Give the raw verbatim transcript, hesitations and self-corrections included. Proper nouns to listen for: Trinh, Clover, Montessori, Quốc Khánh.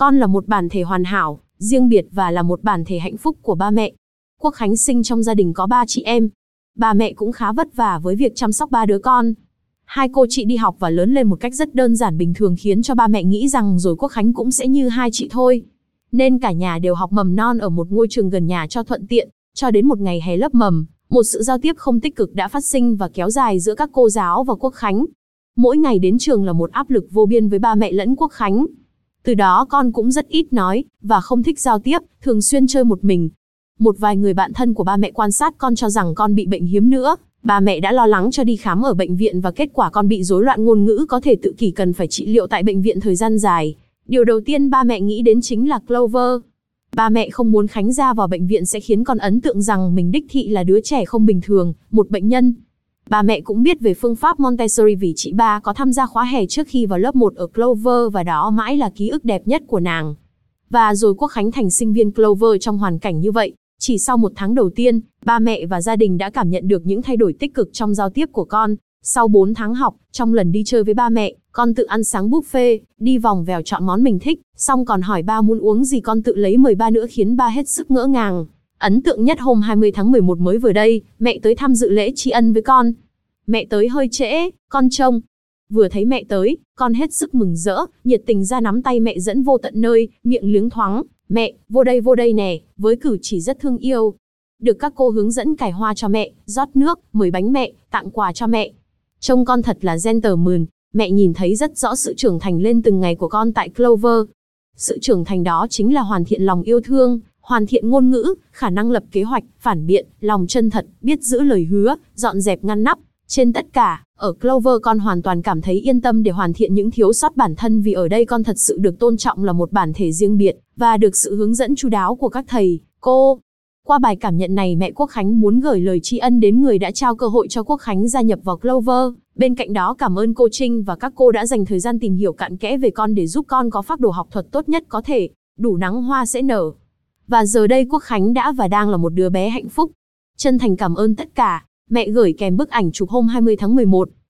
Con là một bản thể hoàn hảo, riêng biệt và là một bản thể hạnh phúc của ba mẹ. Quốc Khánh sinh trong gia đình có ba chị em. Bà mẹ cũng khá vất vả với việc chăm sóc ba đứa con. Hai cô chị đi học và lớn lên một cách rất đơn giản bình thường khiến cho ba mẹ nghĩ rằng rồi Quốc Khánh cũng sẽ như hai chị thôi. Nên cả nhà đều học mầm non ở một ngôi trường gần nhà cho thuận tiện, cho đến một ngày hè lớp mầm, một sự giao tiếp không tích cực đã phát sinh và kéo dài giữa các cô giáo và Quốc Khánh. Mỗi ngày đến trường là một áp lực vô biên với ba mẹ lẫn Quốc Khánh. Từ đó con cũng rất ít nói và không thích giao tiếp, thường xuyên chơi một mình. Một vài người bạn thân của ba mẹ quan sát con cho rằng con bị bệnh hiếm nữa. Ba mẹ đã lo lắng cho đi khám ở bệnh viện và kết quả con bị rối loạn ngôn ngữ có thể tự kỷ cần phải trị liệu tại bệnh viện thời gian dài. Điều đầu tiên ba mẹ nghĩ đến chính là Clover. Ba mẹ không muốn Khánh ra vào bệnh viện sẽ khiến con ấn tượng rằng mình đích thị là đứa trẻ không bình thường, một bệnh nhân. Ba mẹ cũng biết về phương pháp Montessori vì chị ba có tham gia khóa hè trước khi vào lớp một ở Clover và đó mãi là ký ức đẹp nhất của nàng. Và rồi Quốc Khánh thành sinh viên Clover trong hoàn cảnh như vậy. Chỉ sau một tháng đầu tiên, ba mẹ và gia đình đã cảm nhận được những thay đổi tích cực trong giao tiếp của con. Sau bốn tháng học, trong lần đi chơi với ba mẹ, con tự ăn sáng buffet, đi vòng vèo chọn món mình thích, xong còn hỏi ba muốn uống gì con tự lấy mời ba nữa khiến ba hết sức ngỡ ngàng. Ấn tượng nhất hôm hai mươi tháng mười một mới vừa đây, mẹ tới tham dự lễ tri ân với con. Mẹ tới hơi trễ, con trông. Vừa thấy mẹ tới, con hết sức mừng rỡ, nhiệt tình ra nắm tay mẹ dẫn vô tận nơi, miệng liếng thoáng. Mẹ, vô đây vô đây nè, với cử chỉ rất thương yêu. Được các cô hướng dẫn cài hoa cho mẹ, rót nước, mời bánh mẹ, tặng quà cho mẹ. Trông con thật là gentleman, mẹ nhìn thấy rất rõ sự trưởng thành lên từng ngày của con tại Clover. Sự trưởng thành đó chính là hoàn thiện lòng yêu thương, hoàn thiện ngôn ngữ, khả năng lập kế hoạch, phản biện, lòng chân thật, biết giữ lời hứa, dọn dẹp ngăn nắp. Trên tất cả, ở Clover con hoàn toàn cảm thấy yên tâm để hoàn thiện những thiếu sót bản thân vì ở đây con thật sự được tôn trọng là một bản thể riêng biệt và được sự hướng dẫn chu đáo của các thầy, cô. Qua bài cảm nhận này mẹ Quốc Khánh muốn gửi lời tri ân đến người đã trao cơ hội cho Quốc Khánh gia nhập vào Clover. Bên cạnh đó cảm ơn cô Trinh và các cô đã dành thời gian tìm hiểu cặn kẽ về con để giúp con có phác đồ học thuật tốt nhất có thể, đủ nắng hoa sẽ nở. Và giờ đây Quốc Khánh đã và đang là một đứa bé hạnh phúc. Chân thành cảm ơn tất cả. Mẹ gửi kèm bức ảnh chụp hôm hai mươi tháng mười một.